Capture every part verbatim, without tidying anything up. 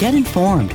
Get informed,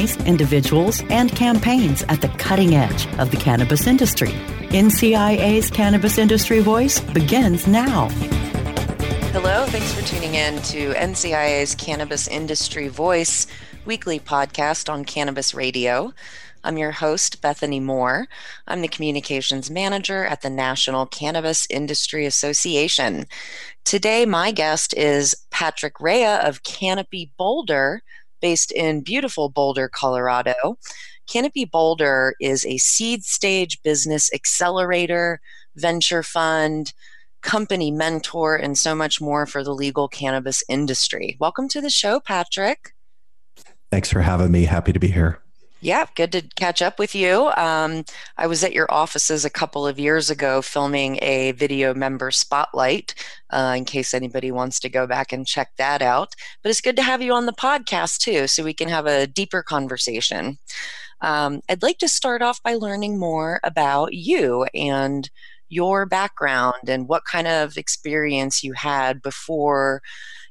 individuals, and campaigns at the cutting edge of the cannabis industry. N C I A's Cannabis Industry Voice begins now. Hello, thanks for tuning in to N C I A's Cannabis Industry Voice weekly podcast on Cannabis Radio. I'm your host, Bethany Moore. I'm the communications manager at the National Cannabis Industry Association. Today, my guest is Patrick Rea of Canopy Boulder, based in beautiful Boulder, Colorado. Canopy Boulder is a seed stage business accelerator, venture fund, company mentor, and so much more for the legal cannabis industry. Welcome to the show, Patrick. Thanks for having me. Happy to be here. Yeah, good to catch up with you. Um, I was at your offices a couple of years ago filming a video member spotlight, uh, in case anybody wants to go back and check that out. But it's good to have you on the podcast too, so we can have a deeper conversation. Um, I'd like to start off by learning more about you and your background and what kind of experience you had before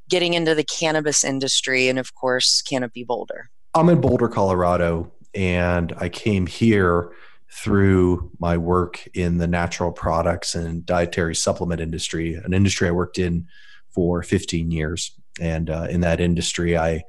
getting into the cannabis industry and, of course, Canopy Boulder. I'm in Boulder, Colorado, and I came here through my work in the natural products and dietary supplement industry, an industry I worked in for fifteen years. And uh, in that industry, I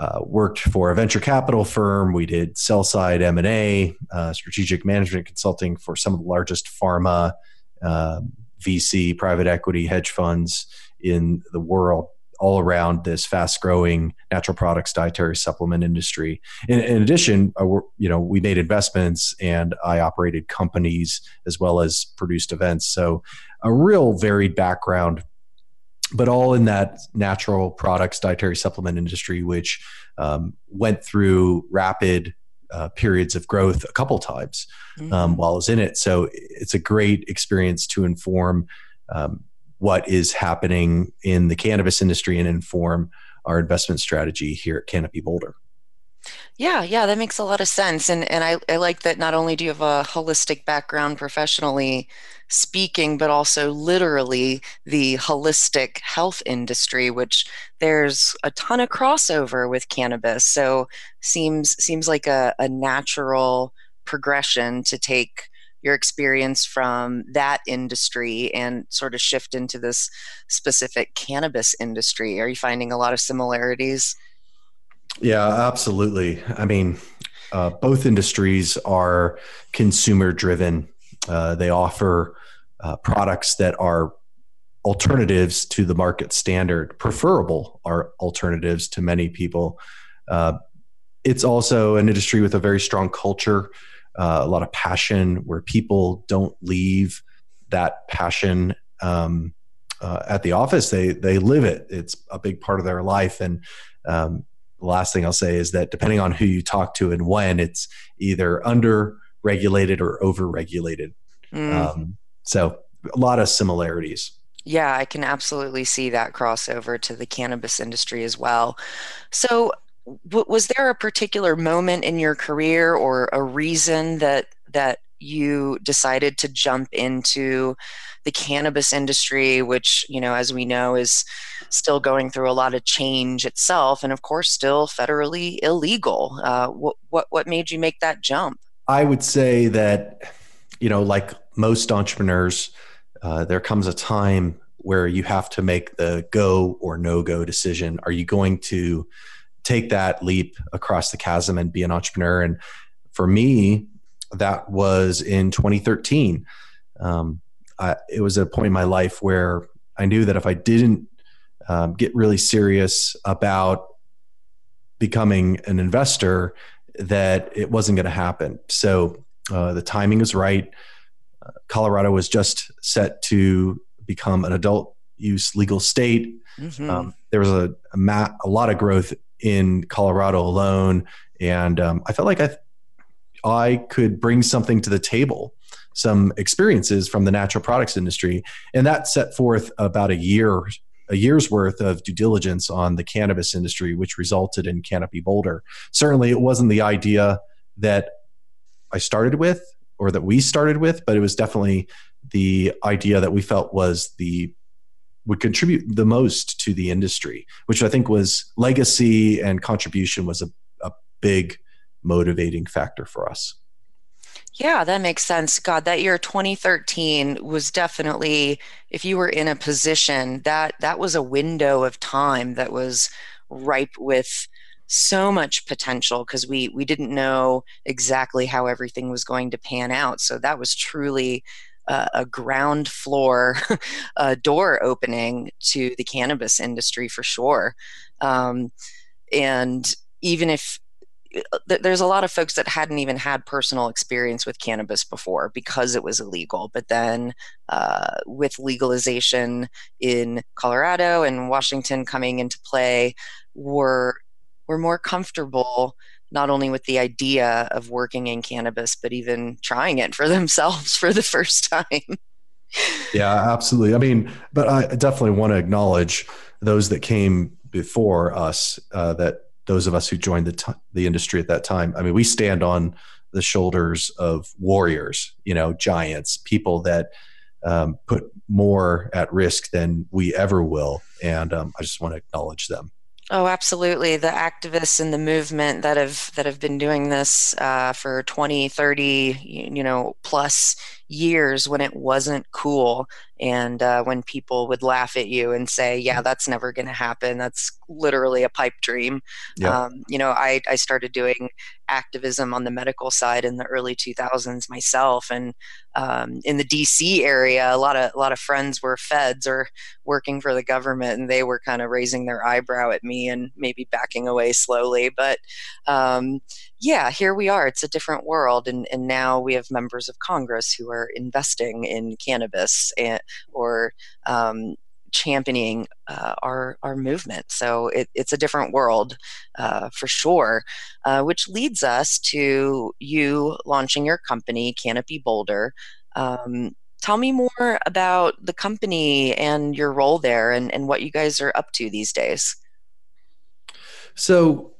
Uh, worked for a venture capital firm. We did sell-side M and A, uh, strategic management consulting for some of the largest pharma, uh, V C, private equity, hedge funds in the world, all around this fast-growing natural products, dietary supplement industry. In, in addition, I were, you know, we made investments and I operated companies as well as produced events. So a real varied background, but all in that natural products, dietary supplement industry, which um, went through rapid uh, periods of growth a couple times um, mm-hmm. while I was in it. So it's a great experience to inform um, what is happening in the cannabis industry and inform our investment strategy here at Canopy Boulder. Yeah, yeah, that makes a lot of sense. And and I, I like that not only do you have a holistic background professionally speaking, but also literally the holistic health industry, which there's a ton of crossover with cannabis. So seems seems like a, a natural progression to take your experience from that industry and sort of shift into this specific cannabis industry. Are you finding a lot of similarities? Yeah, absolutely. I mean, uh, both industries are consumer driven. Uh, they offer uh, products that are alternatives to the market standard, preferable are alternatives to many people. Uh, it's also an industry with a very strong culture, uh, a lot of passion, where people don't leave that passion um, uh, at the office. They they live it. It's a big part of their life. And um, the last thing I'll say is that depending on who you talk to and when, it's either under-regulated or over-regulated. Mm. Um, so a lot of similarities. Yeah, I can absolutely see that crossover to the cannabis industry as well. So w- was there a particular moment in your career or a reason that that you decided to jump into the cannabis industry, which, you know, as we know, is still going through a lot of change itself, and of course, still federally illegal. Uh, what, what what made you make that jump? I would say that, you know, like most entrepreneurs, uh, there comes a time where you have to make the go or no go decision. Are you going to take that leap across the chasm and be an entrepreneur? And for me, that was in twenty thirteen. Um, I, it was a point in my life where I knew that if I didn't um, get really serious about becoming an investor, that it wasn't going to happen. So uh, the timing was right. Uh, Colorado was just set to become an adult use legal state. Mm-hmm. Um, there was a a, ma- a lot of growth in Colorado alone, and um, I felt like I th- I could bring something to the table, some experiences from the natural products industry, and that set forth about a year a year's worth of due diligence on the cannabis industry, which resulted in Canopy Boulder. Certainly, it wasn't the idea that I started with or that we started with, but it was definitely the idea that we felt was the would contribute the most to the industry, which I think was legacy and contribution was a, a big motivating factor for us. Yeah, that makes sense. God, that year twenty thirteen was definitely, if you were in a position, that that was a window of time that was ripe with so much potential, because we we didn't know exactly how everything was going to pan out. So that was truly Uh, a ground floor uh, door opening to the cannabis industry for sure. Um, and even if th- there's a lot of folks that hadn't even had personal experience with cannabis before because it was illegal, but then uh, with legalization in Colorado and Washington coming into play, we're, we're more comfortable not only with the idea of working in cannabis, but even trying it for themselves for the first time. Yeah, absolutely. I mean, but I definitely want to acknowledge those that came before us, uh, that those of us who joined the t- the industry at that time. I mean, we stand on the shoulders of warriors, you know, giants, people that um, put more at risk than we ever will. And um, I just want to acknowledge them. Oh, absolutely. The activists in the movement that have that have been doing this uh, for twenty, thirty, you know, plus years when it wasn't cool. And uh, when people would laugh at you and say, yeah, that's never going to happen. That's literally a pipe dream. Yeah. Um, you know, I, I started doing activism on the medical side in the early two thousands myself. And um, in the D C area, a lot of a lot of friends were feds or working for the government, and they were kind of raising their eyebrow at me and maybe backing away slowly. But um, yeah, here we are. It's a different world. And, and now we have members of Congress who are investing in cannabis and, or um, championing uh, our our movement. So it, it's a different world uh, for sure, uh, which leads us to you launching your company, Canopy Boulder. Um, tell me more about the company and your role there and, and what you guys are up to these days. So,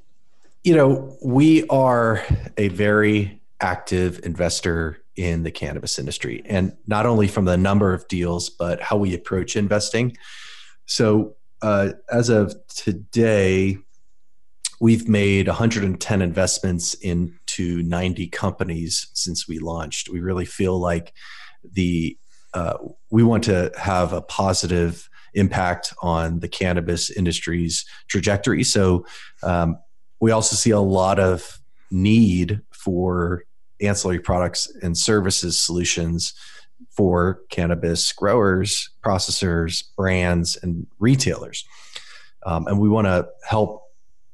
you know, we are a very active investor in the cannabis industry, and not only from the number of deals, but how we approach investing. So uh, as of today, we've made one hundred ten investments into ninety companies since we launched. We really feel like the uh, we want to have a positive impact on the cannabis industry's trajectory. So um, we also see a lot of need for ancillary products and services solutions for cannabis growers, processors, brands, and retailers. Um, and we want to help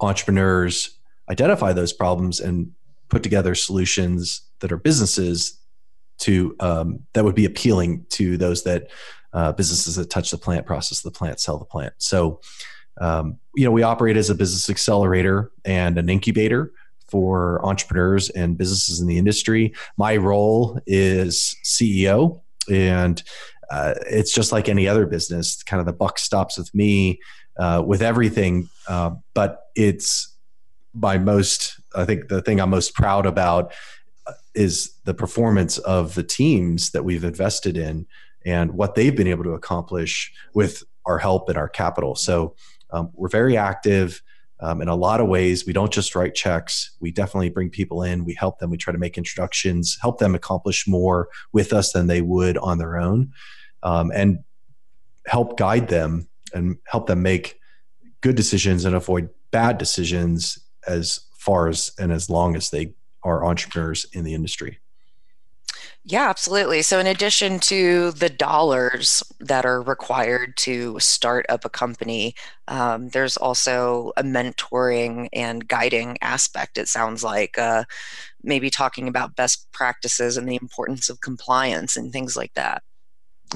entrepreneurs identify those problems and put together solutions that are businesses to um, that would be appealing to those that uh, businesses that touch the plant, process the plant, sell the plant. So, um, you know, we operate as a business accelerator and an incubator for entrepreneurs and businesses in the industry. My role is C E O, and uh, it's just like any other business. Kind of the buck stops with me uh, with everything, uh, but it's my most, I think the thing I'm most proud about is the performance of the teams that we've invested in and what they've been able to accomplish with our help and our capital. So um, we're very active. Um, in a lot of ways, we don't just write checks. We definitely bring people in. We help them. We try to make introductions, help them accomplish more with us than they would on their own, um, and help guide them and help them make good decisions and avoid bad decisions as far as and as long as they are entrepreneurs in the industry. Yeah, absolutely. So in addition to the dollars that are required to start up a company, um, there's also a mentoring and guiding aspect, it sounds like, uh, maybe talking about best practices and the importance of compliance and things like that.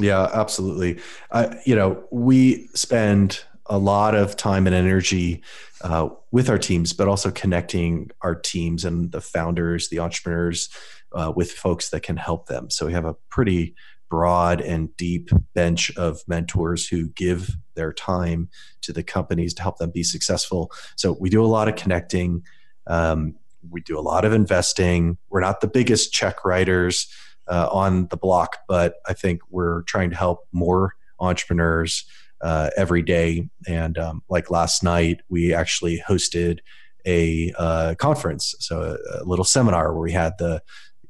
Yeah, absolutely. I, you know, we spend a lot of time and energy uh, with our teams, but also connecting our teams and the founders, the entrepreneurs uh, with folks that can help them. So we have a pretty broad and deep bench of mentors who give their time to the companies to help them be successful. So we do a lot of connecting. Um, we do a lot of investing. We're not the biggest check writers uh, on the block, but I think we're trying to help more entrepreneurs uh, every day. And um, like last night, we actually hosted a uh, conference. So a, a little seminar where we had the,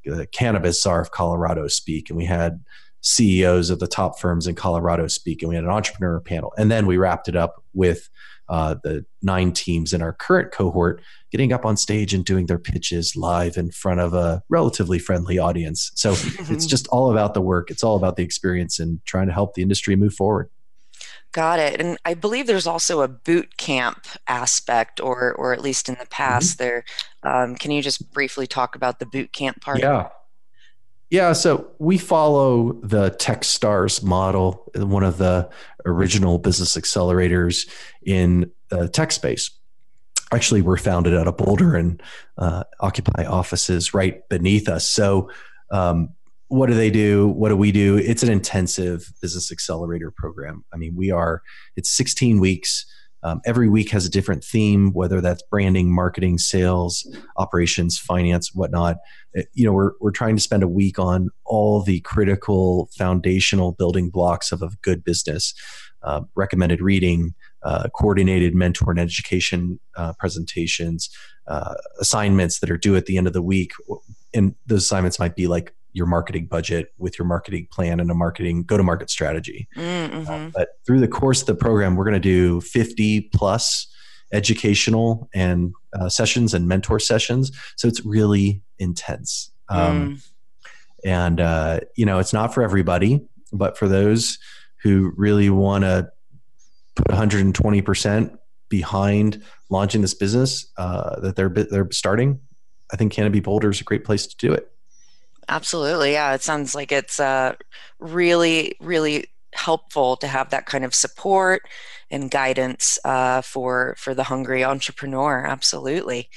the Cannabis Czar of Colorado speak, and we had C E Os of the top firms in Colorado speak, and we had an entrepreneur panel. And then we wrapped it up with uh, the nine teams in our current cohort getting up on stage and doing their pitches live in front of a relatively friendly audience. So it's just all about the work. It's all about the experience and trying to help the industry move forward. Got it. And I believe there's also a boot camp aspect, or or at least in the past, mm-hmm. there. Um, can you just briefly talk about the boot camp part? Yeah. Yeah, so we follow the TechStars model, one of the original business accelerators in the tech space. Actually, we're founded out of Boulder and uh, occupy offices right beneath us. So um, what do they do? What do we do? It's an intensive business accelerator program. I mean, we are, it's sixteen weeks. Um, every week has a different theme, whether that's branding, marketing, sales, operations, finance, whatnot. You know, we're we're trying to spend a week on all the critical foundational building blocks of a good business. Uh, recommended reading, uh, coordinated mentor and education uh, presentations, uh, assignments that are due at the end of the week, and those assignments might be like your marketing budget with your marketing plan and a marketing go-to-market strategy. Mm-hmm. Uh, but through the course of the program, we're going to do fifty plus educational and uh, sessions and mentor sessions. So it's really intense. Um, mm. And, uh, you know, it's not for everybody, but for those who really want to put one hundred twenty percent behind launching this business uh, that they're, they're starting, I think Canopy Boulder is a great place to do it. Absolutely. Yeah. It sounds like it's uh, really, really helpful to have that kind of support and guidance uh, for, for the hungry entrepreneur. Absolutely.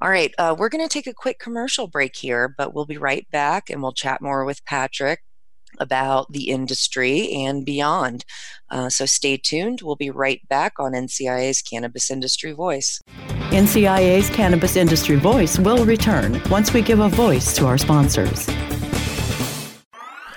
All right. Uh, we're going to take a quick commercial break here, but we'll be right back and we'll chat more with Patrick about the industry and beyond. Uh, so stay tuned. We'll be right back on N C I A's Cannabis Industry Voice. N C I A's Cannabis Industry Voice will return once we give a voice to our sponsors.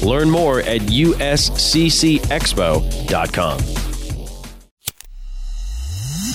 Learn more at U S C C Expo dot com.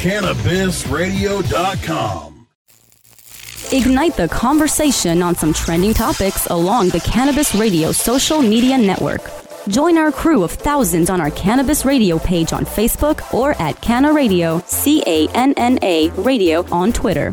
Cannabis Radio dot com. Ignite the conversation on some trending topics along the Cannabis Radio social media network. Join our crew of thousands on our Cannabis Radio page on Facebook or at Canna Radio, C A N N A Radio on Twitter.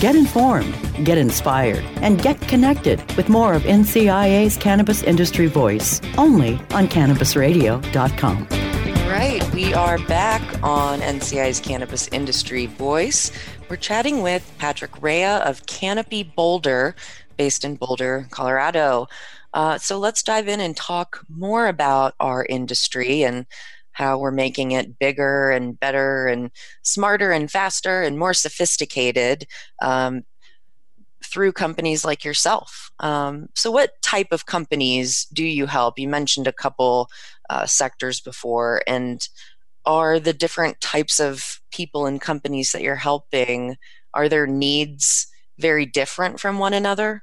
Get informed, get inspired, and get connected with more of N C I A's Cannabis Industry Voice, only on Cannabis Radio dot com. right, we are back on N C I's Cannabis Industry Voice. We're chatting with Patrick Rea of Canopy Boulder, based in Boulder, Colorado. Uh, so let's dive in and talk more about our industry and how we're making it bigger and better and smarter and faster and more sophisticated um, through companies like yourself. Um, so what type of companies do you help? You mentioned a couple uh, sectors before, and are the different types of people and companies that you're helping, are their needs very different from one another?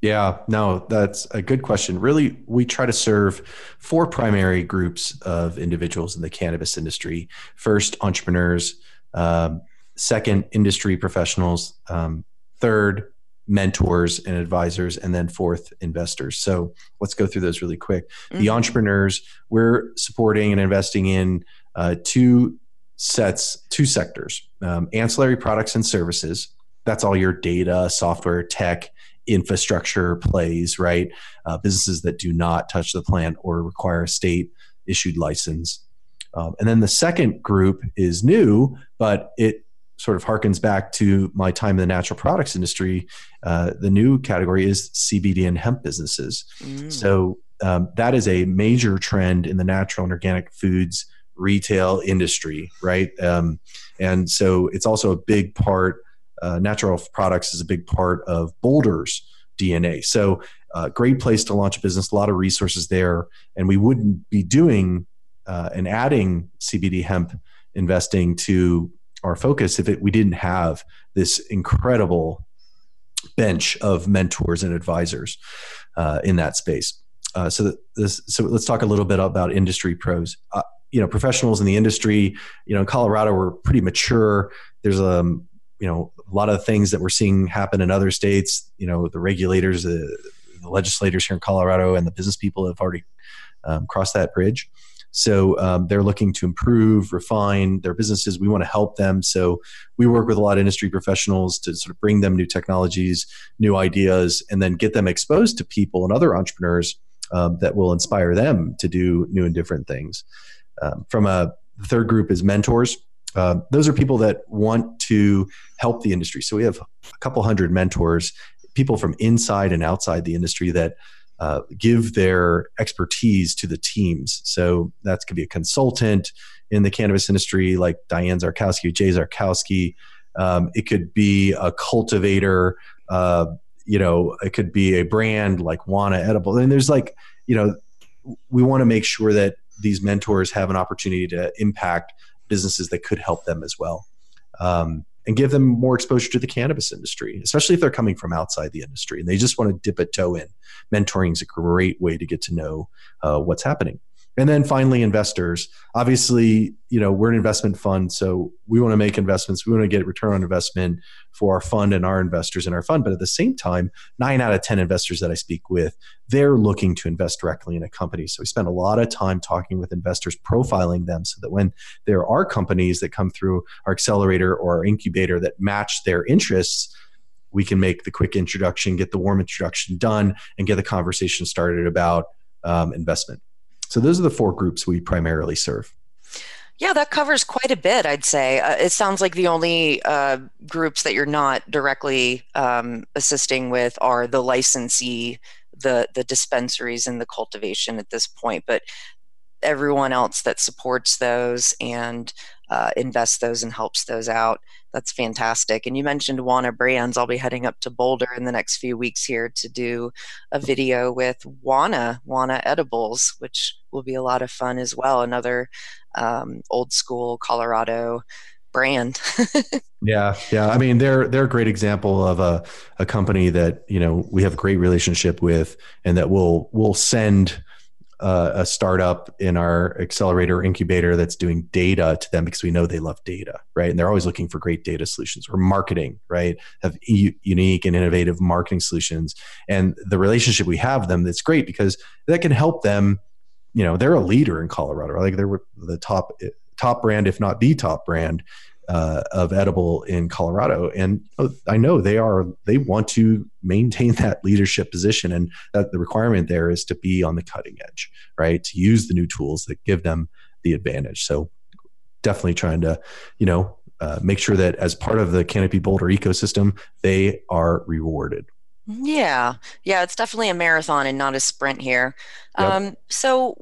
Yeah, no, that's a good question. Really, we try to serve four primary groups of individuals in the cannabis industry. First, entrepreneurs. Um, second, industry professionals. Um, third, mentors and advisors. And then fourth, investors. So let's go through those really quick. Mm-hmm. The entrepreneurs, we're supporting and investing in uh, two sets, two sectors, um, ancillary products and services. That's all your data, software, tech, infrastructure plays, right? Uh, businesses that do not touch the plant or require a state-issued license. Um, and then the second group is new, but it sort of harkens back to my time in the natural products industry. Uh, the new category is C B D and hemp businesses. Mm. So um, that is a major trend in the natural and organic foods retail industry, right? Um, and so it's also a big part. Uh, natural products is a big part of Boulder's D N A. So a uh, great place to launch a business, a lot of resources there. And we wouldn't be doing uh, and adding C B D hemp investing to our focus if it, we didn't have this incredible bench of mentors and advisors uh, in that space. Uh, so, that this, so let's talk a little bit about industry pros. Uh, you know, professionals in the industry, you know, in Colorado, we're pretty mature. There's a... Um, you know, a lot of things that we're seeing happen in other states, you know, the regulators, the, the legislators here in Colorado and the business people have already um, crossed that bridge. So um, they're looking to improve, refine their businesses. We want to help them. So we work with a lot of industry professionals to sort of bring them new technologies, new ideas, and then get them exposed to people and other entrepreneurs um, that will inspire them to do new and different things. Um, from a the third group is mentors. Uh, those are people that want to help the industry. So we have a couple hundred mentors, people from inside and outside the industry that uh, give their expertise to the teams. So that could be a consultant in the cannabis industry like Diane Zarkowski, Jay Zarkowski. Um, it could be a cultivator. Uh, you know, it could be a brand like Wana Edible. And there's like, you know, we want to make sure that these mentors have an opportunity to impact businesses that could help them as well, um, and give them more exposure to the cannabis industry, especially if they're coming from outside the industry and they just want to dip a toe in. Mentoring is a great way to get to know uh, what's happening. And then finally, investors. Obviously, you know, we're an investment fund, so we want to make investments. We want to get return on investment for our fund and our investors in our fund. But at the same time, nine out of ten investors that I speak with, they're looking to invest directly in a company. So we spend a lot of time talking with investors, profiling them so that when there are companies that come through our accelerator or our incubator that match their interests, we can make the quick introduction, get the warm introduction done, and get the conversation started about um, investment. So those are the four groups we primarily serve. Yeah, that covers quite a bit, I'd say. Uh, it sounds like the only uh, groups that you're not directly um, assisting with are the licensee, the, the dispensaries, and the cultivation at this point. But everyone else that supports those and uh, invests those and helps those out, that's fantastic. And you mentioned Wana Brands. I'll be heading up to Boulder in the next few weeks here to do a video with Wana, Wana Edibles, which will be a lot of fun as well. Another um, old school Colorado brand. yeah. Yeah. I mean, they're, they're a great example of a, a company that, you know, we have a great relationship with and that we'll, we'll send Uh, a startup in our accelerator incubator that's doing data to them because we know they love data, right? And they're always looking for great data solutions or marketing, right? Have e- unique and innovative marketing solutions. And the relationship we have with them, that's great because that can help them, you know, they're a leader in Colorado, right? Like they're the top, top brand, if not the top brand uh, of edible in Colorado. And I know they are, they want to maintain that leadership position, and that the requirement there is to be on the cutting edge, right? To use the new tools that give them the advantage. So definitely trying to, you know, uh, make sure that as part of the Canopy Boulder ecosystem, they are rewarded. Yeah. Yeah. It's definitely a marathon and not a sprint here. Yep. Um, so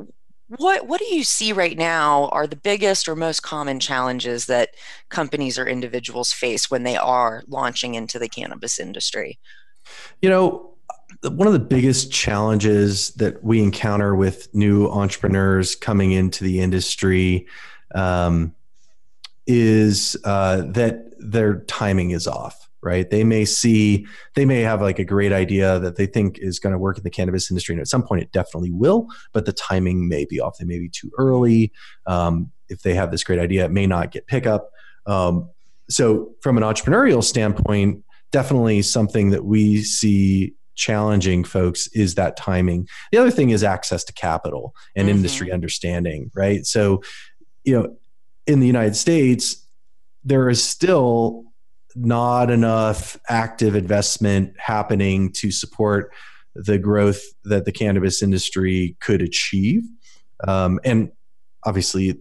what, what do you see right now are the biggest or most common challenges that companies or individuals face when they are launching into the cannabis industry? You know, one of the biggest challenges that we encounter with new entrepreneurs coming into the industry um, is uh, that their timing is off, right? They may see, they may have like a great idea that they think is going to work in the cannabis industry. And at some point it definitely will, but the timing may be off. They may be too early. Um, if they have this great idea, it may not get pickup. Um, so from an entrepreneurial standpoint, definitely something that we see challenging folks is that timing. The other thing is access to capital and mm-hmm. industry understanding, right? So, you know, in the United States, there is still not enough active investment happening to support the growth that the cannabis industry could achieve. Um, and obviously,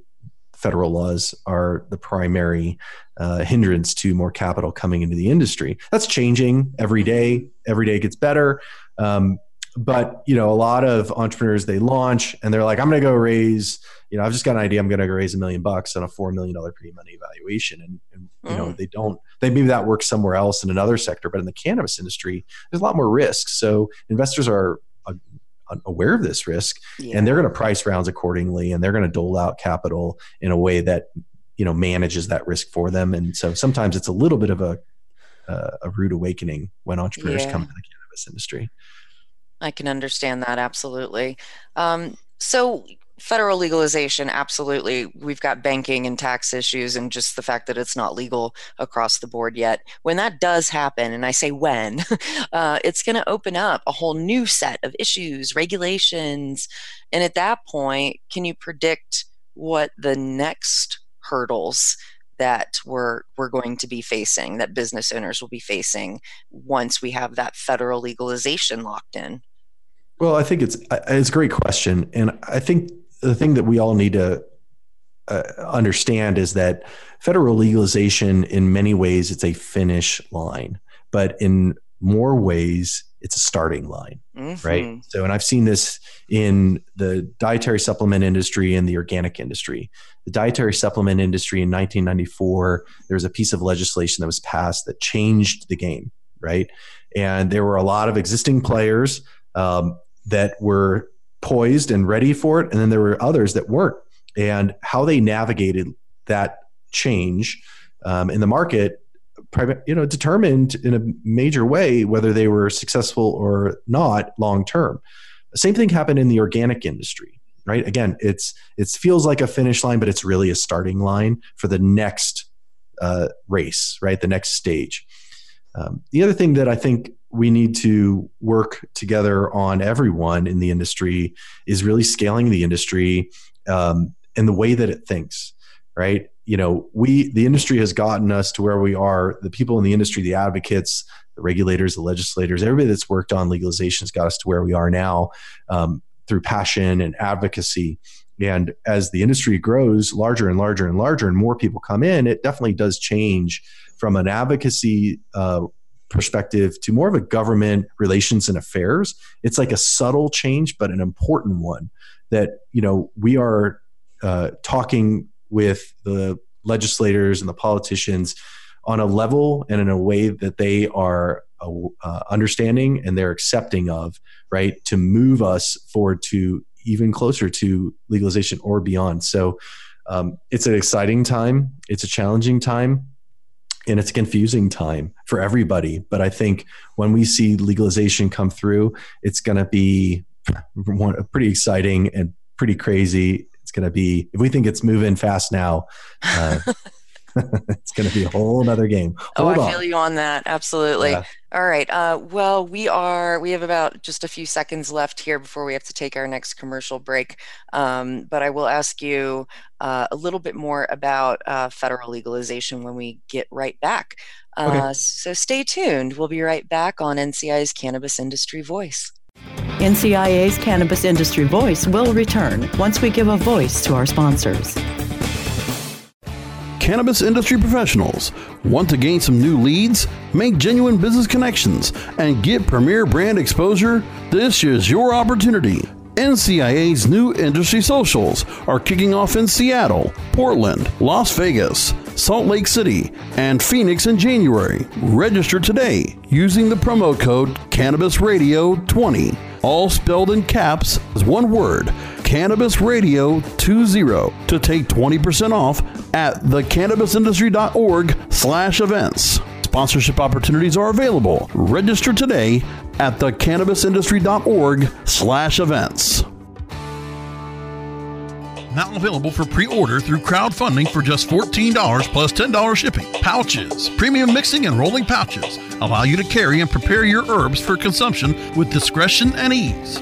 federal laws are the primary uh, hindrance to more capital coming into the industry. That's changing every day. Every day gets better. Um, but, you know, a lot of entrepreneurs, they launch and they're like, I'm going to go raise, you know, I've just got an idea. I'm going to go raise a million bucks on a four million dollars pre-money valuation. And, and you mm. know, they don't, they maybe that works somewhere else in another sector, but in the cannabis industry, there's a lot more risk. So investors are uh, aware of this risk, yeah. and they're going to price rounds accordingly, and they're going to dole out capital in a way that, you know, manages that risk for them. And so sometimes it's a little bit of a uh, a rude awakening when entrepreneurs yeah. come to the cannabis industry. I can understand that, absolutely. Um, so federal legalization, absolutely. We've got banking and tax issues and just the fact that it's not legal across the board yet. When that does happen, and I say when, uh, it's going to open up a whole new set of issues, regulations. And at that point, can you predict what the next hurdles that we're, we're going to be facing, that business owners will be facing once we have that federal legalization locked in? Well, I think it's, it's a great question. And I think the thing that we all need to uh, understand is that federal legalization, in many ways, it's a finish line, but in more ways, it's a starting line, mm-hmm. right? So, and I've seen this in the dietary supplement industry and the organic industry. The dietary supplement industry in nineteen ninety-four, there was a piece of legislation that was passed that changed the game, right? And there were a lot of existing players um, that were poised and ready for it. And then there were others that weren't, and how they navigated that change um, in the market, private, you know, determined in a major way whether they were successful or not long term. The same thing happened in the organic industry, right? Again, it's it feels like a finish line, but it's really a starting line for the next uh, race, right? The next stage. Um, the other thing that I think we need to work together on, everyone in the industry, is really scaling the industry um, and the way that it thinks, right? You know, we, the industry has gotten us to where we are. The people in the industry, the advocates, the regulators, the legislators, everybody that's worked on legalization has got us to where we are now um, through passion and advocacy. And as the industry grows larger and larger and larger and more people come in, it definitely does change from an advocacy uh, perspective to more of a government relations and affairs. It's like a subtle change, but an important one that, you know, we are uh, talking with the legislators and the politicians on a level and in a way that they are uh, understanding and they're accepting of, right, to move us forward to even closer to legalization or beyond. So um, it's an exciting time. It's a challenging time. And it's a confusing time for everybody. But I think when we see legalization come through, it's going to be pretty exciting and pretty crazy. It's going to be, if we think it's moving fast now, uh, it's going to be a whole nother game. Hold oh, I on. feel you on that. Absolutely. Yeah. All right. Uh, well, we are, we have about just a few seconds left here before we have to take our next commercial break. Um, but I will ask you uh, a little bit more about uh, federal legalization when we get right back. Uh, okay. So stay tuned. We'll be right back on N C I's Cannabis Industry Voice. N C I A's Cannabis Industry Voice will return once we give a voice to our sponsors. Cannabis industry professionals, want to gain some new leads, make genuine business connections, and get premier brand exposure? This is your opportunity. N C I A's new industry socials are kicking off in Seattle, Portland, Las Vegas, Salt Lake City, and Phoenix in January. Register today using the promo code Cannabis Radio twenty, all spelled in caps as one word, Cannabis Radio twenty, to take twenty percent off at the cannabis industry dot org slash events. Sponsorship opportunities are available. Register today at the cannabis industry dot org slash events. Now available for pre-order through crowdfunding for just fourteen dollars plus ten dollars shipping. Pouches, premium mixing and rolling pouches, allow you to carry and prepare your herbs for consumption with discretion and ease.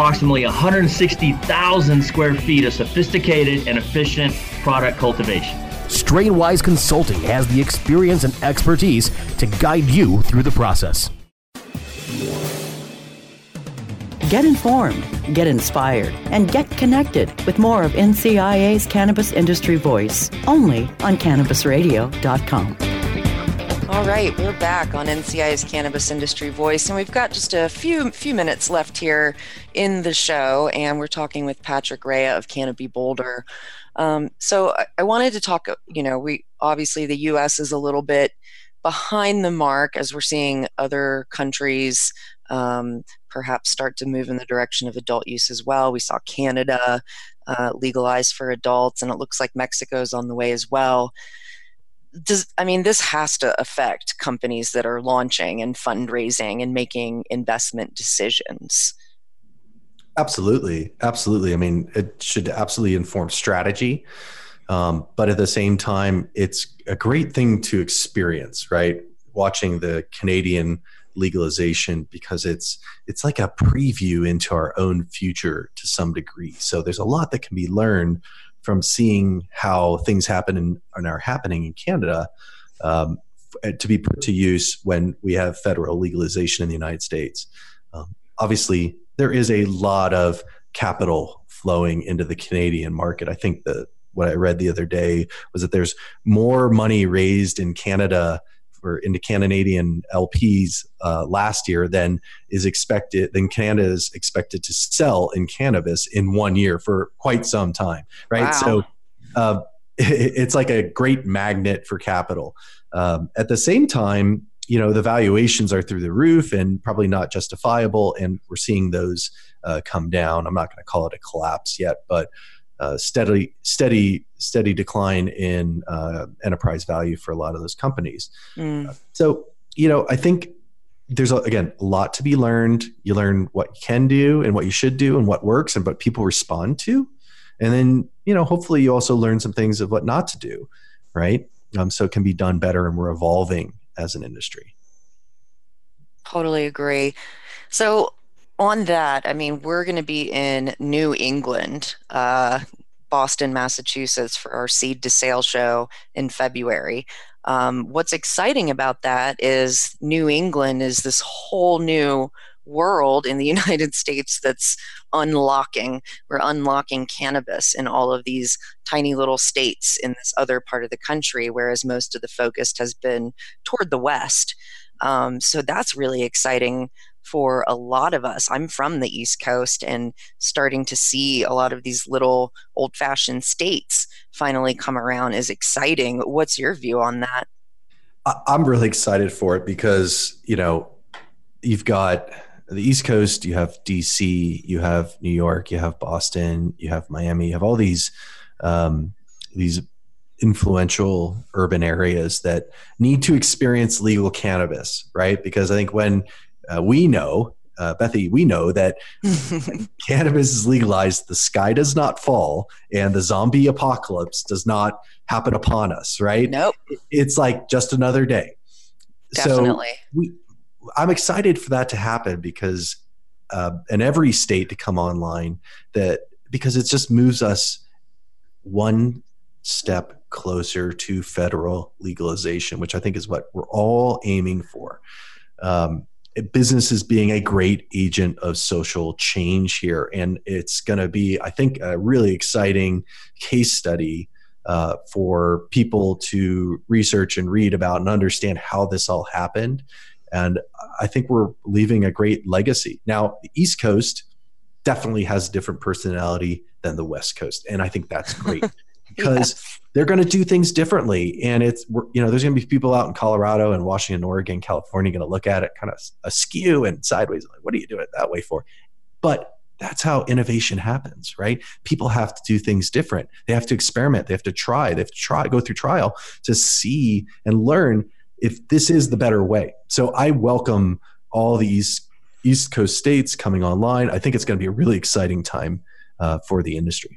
approximately one hundred sixty thousand square feet of sophisticated and efficient product cultivation. Strainwise Consulting has the experience and expertise to guide you through the process. Get informed, get inspired, and get connected with more of N C I A's Cannabis Industry Voice, only on Cannabis Radio dot com. All right, we're back on N C I A's Cannabis Industry Voice, and we've got just a few few minutes left here in the show, and we're talking with Patrick Rea of Canopy Boulder. Um, so I, I wanted to talk, you know, we obviously the U S is a little bit behind the mark as we're seeing other countries um, perhaps start to move in the direction of adult use as well. We saw Canada uh, legalize for adults, and it looks like Mexico's on the way as well. Does, I mean, this has to affect companies that are launching and fundraising and making investment decisions. Absolutely. Absolutely. I mean, it should absolutely inform strategy. Um, but at the same time, it's a great thing to experience, right? Watching the Canadian legalization, because it's it's like a preview into our own future to some degree. So there's a lot that can be learned from seeing how things happen in, and are happening in Canada um, to be put to use when we have federal legalization in the United States. Um, obviously, there is a lot of capital flowing into the Canadian market. I think that what I read the other day was that there's more money raised in Canada for into Canadian L Ps uh, last year than is expected, than Canada is expected to sell in cannabis in one year for quite some time, right? Wow. So uh, it, it's like a great magnet for capital. Um, at the same time, you know, the valuations are through the roof and probably not justifiable, and we're seeing those uh, come down. I'm not going to call it a collapse yet, but uh, steady, steady, steady decline in uh, enterprise value for a lot of those companies. Mm. So, you know, I think there's, a, again, a lot to be learned. You learn what you can do and what you should do and what works and what people respond to. And then, you know, hopefully you also learn some things of what not to do, right? Um, so it can be done better, and we're evolving as an industry. Totally agree. So on that, I mean, we're going to be in New England, uh, Boston, Massachusetts, for our Seed to Sale show in February. Um, what's exciting about that is New England is this whole new world in the United States that's unlocking. We're unlocking cannabis in all of these tiny little states in this other part of the country, whereas most of the focus has been toward the West. Um, so that's really exciting for a lot of us. I'm from the East Coast and starting to see a lot of these little old-fashioned states finally come around is exciting. What's your view on that? I'm really excited for it because, you know, you've got the East Coast, you have D C, you have New York, you have Boston, you have Miami, you have all these um, these influential urban areas that need to experience legal cannabis, right? Because I think when uh, we know, uh, Bethany, we know that cannabis is legalized, the sky does not fall and the zombie apocalypse does not happen upon us, right? Nope. It's like just another day. Definitely. So we, I'm excited for that to happen because, uh, and every state to come online that, because it just moves us one step closer to federal legalization, which I think is what we're all aiming for. Um, businesses being a great agent of social change here. And it's going to be, I think, a really exciting case study uh, for people to research and read about and understand how this all happened. And I think we're leaving a great legacy. Now, the East Coast definitely has a different personality than the West Coast. And I think that's great. Because yeah. they're going to do things differently. And it's, you know, there's going to be people out in Colorado and Washington, Oregon, California going to look at it kind of askew and sideways. Like, what are you doing it that way for? But that's how innovation happens, right? People have to do things different. They have to experiment. They have to try. They have to try, go through trial to see and learn if this is the better way. So I welcome all these East Coast states coming online. I think it's going to be a really exciting time uh, for the industry.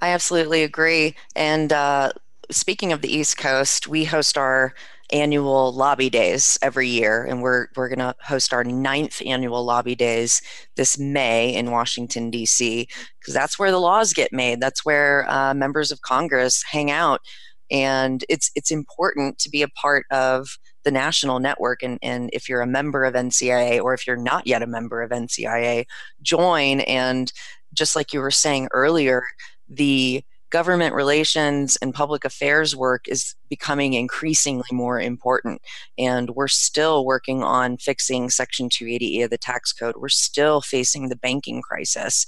I absolutely agree. And uh, speaking of the East Coast, we host our annual lobby days every year, and we're we're going to host our ninth annual lobby days this May in Washington, D C, because that's where the laws get made. That's where uh, members of Congress hang out, and it's it's important to be a part of the national network. And, and if you're a member of N C I A, or if you're not yet a member of N C I A, join. And just like you were saying earlier, the government relations and public affairs work is becoming increasingly more important. And we're still working on fixing Section two eighty E of the tax code. We're still facing the banking crisis.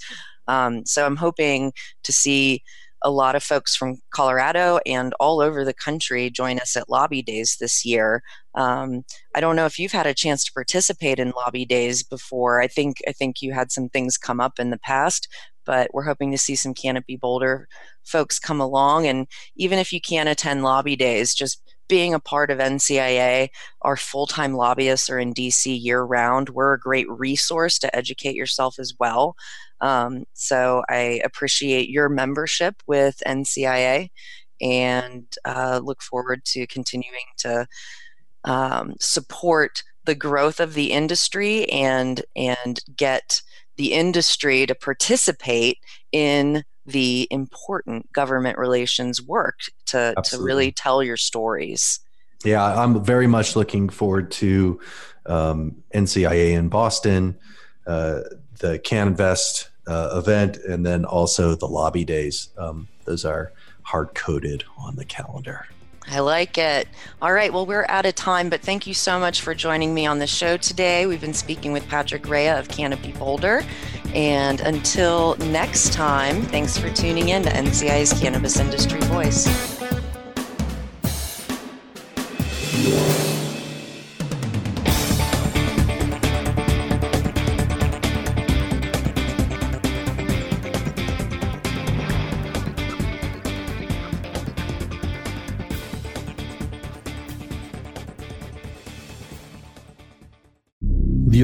Um, so I'm hoping to see a lot of folks from Colorado and all over the country join us at Lobby Days this year. Um, I don't know if you've had a chance to participate in Lobby Days before. I think I think you had some things come up in the past, but we're hoping to see some Canopy Boulder folks come along. And even if you can't attend Lobby Days, just being a part of N C I A, our full-time lobbyists are in D C year-round. We're a great resource to educate yourself as well. Um, so I appreciate your membership with N C I A and uh, look forward to continuing to um, support the growth of the industry and and get the industry to participate in the important government relations work to, to really tell your stories. Yeah, I'm very much looking forward to um, N C I A in Boston, uh, the CanInvest uh, event, and then also the lobby days. Um, those are hard-coded on the calendar. I like it. All right. Well, we're out of time, but thank you so much for joining me on the show today. We've been speaking with Patrick Rea of Canopy Boulder. And until next time, thanks for tuning in to N C I A's Cannabis Industry Voice. The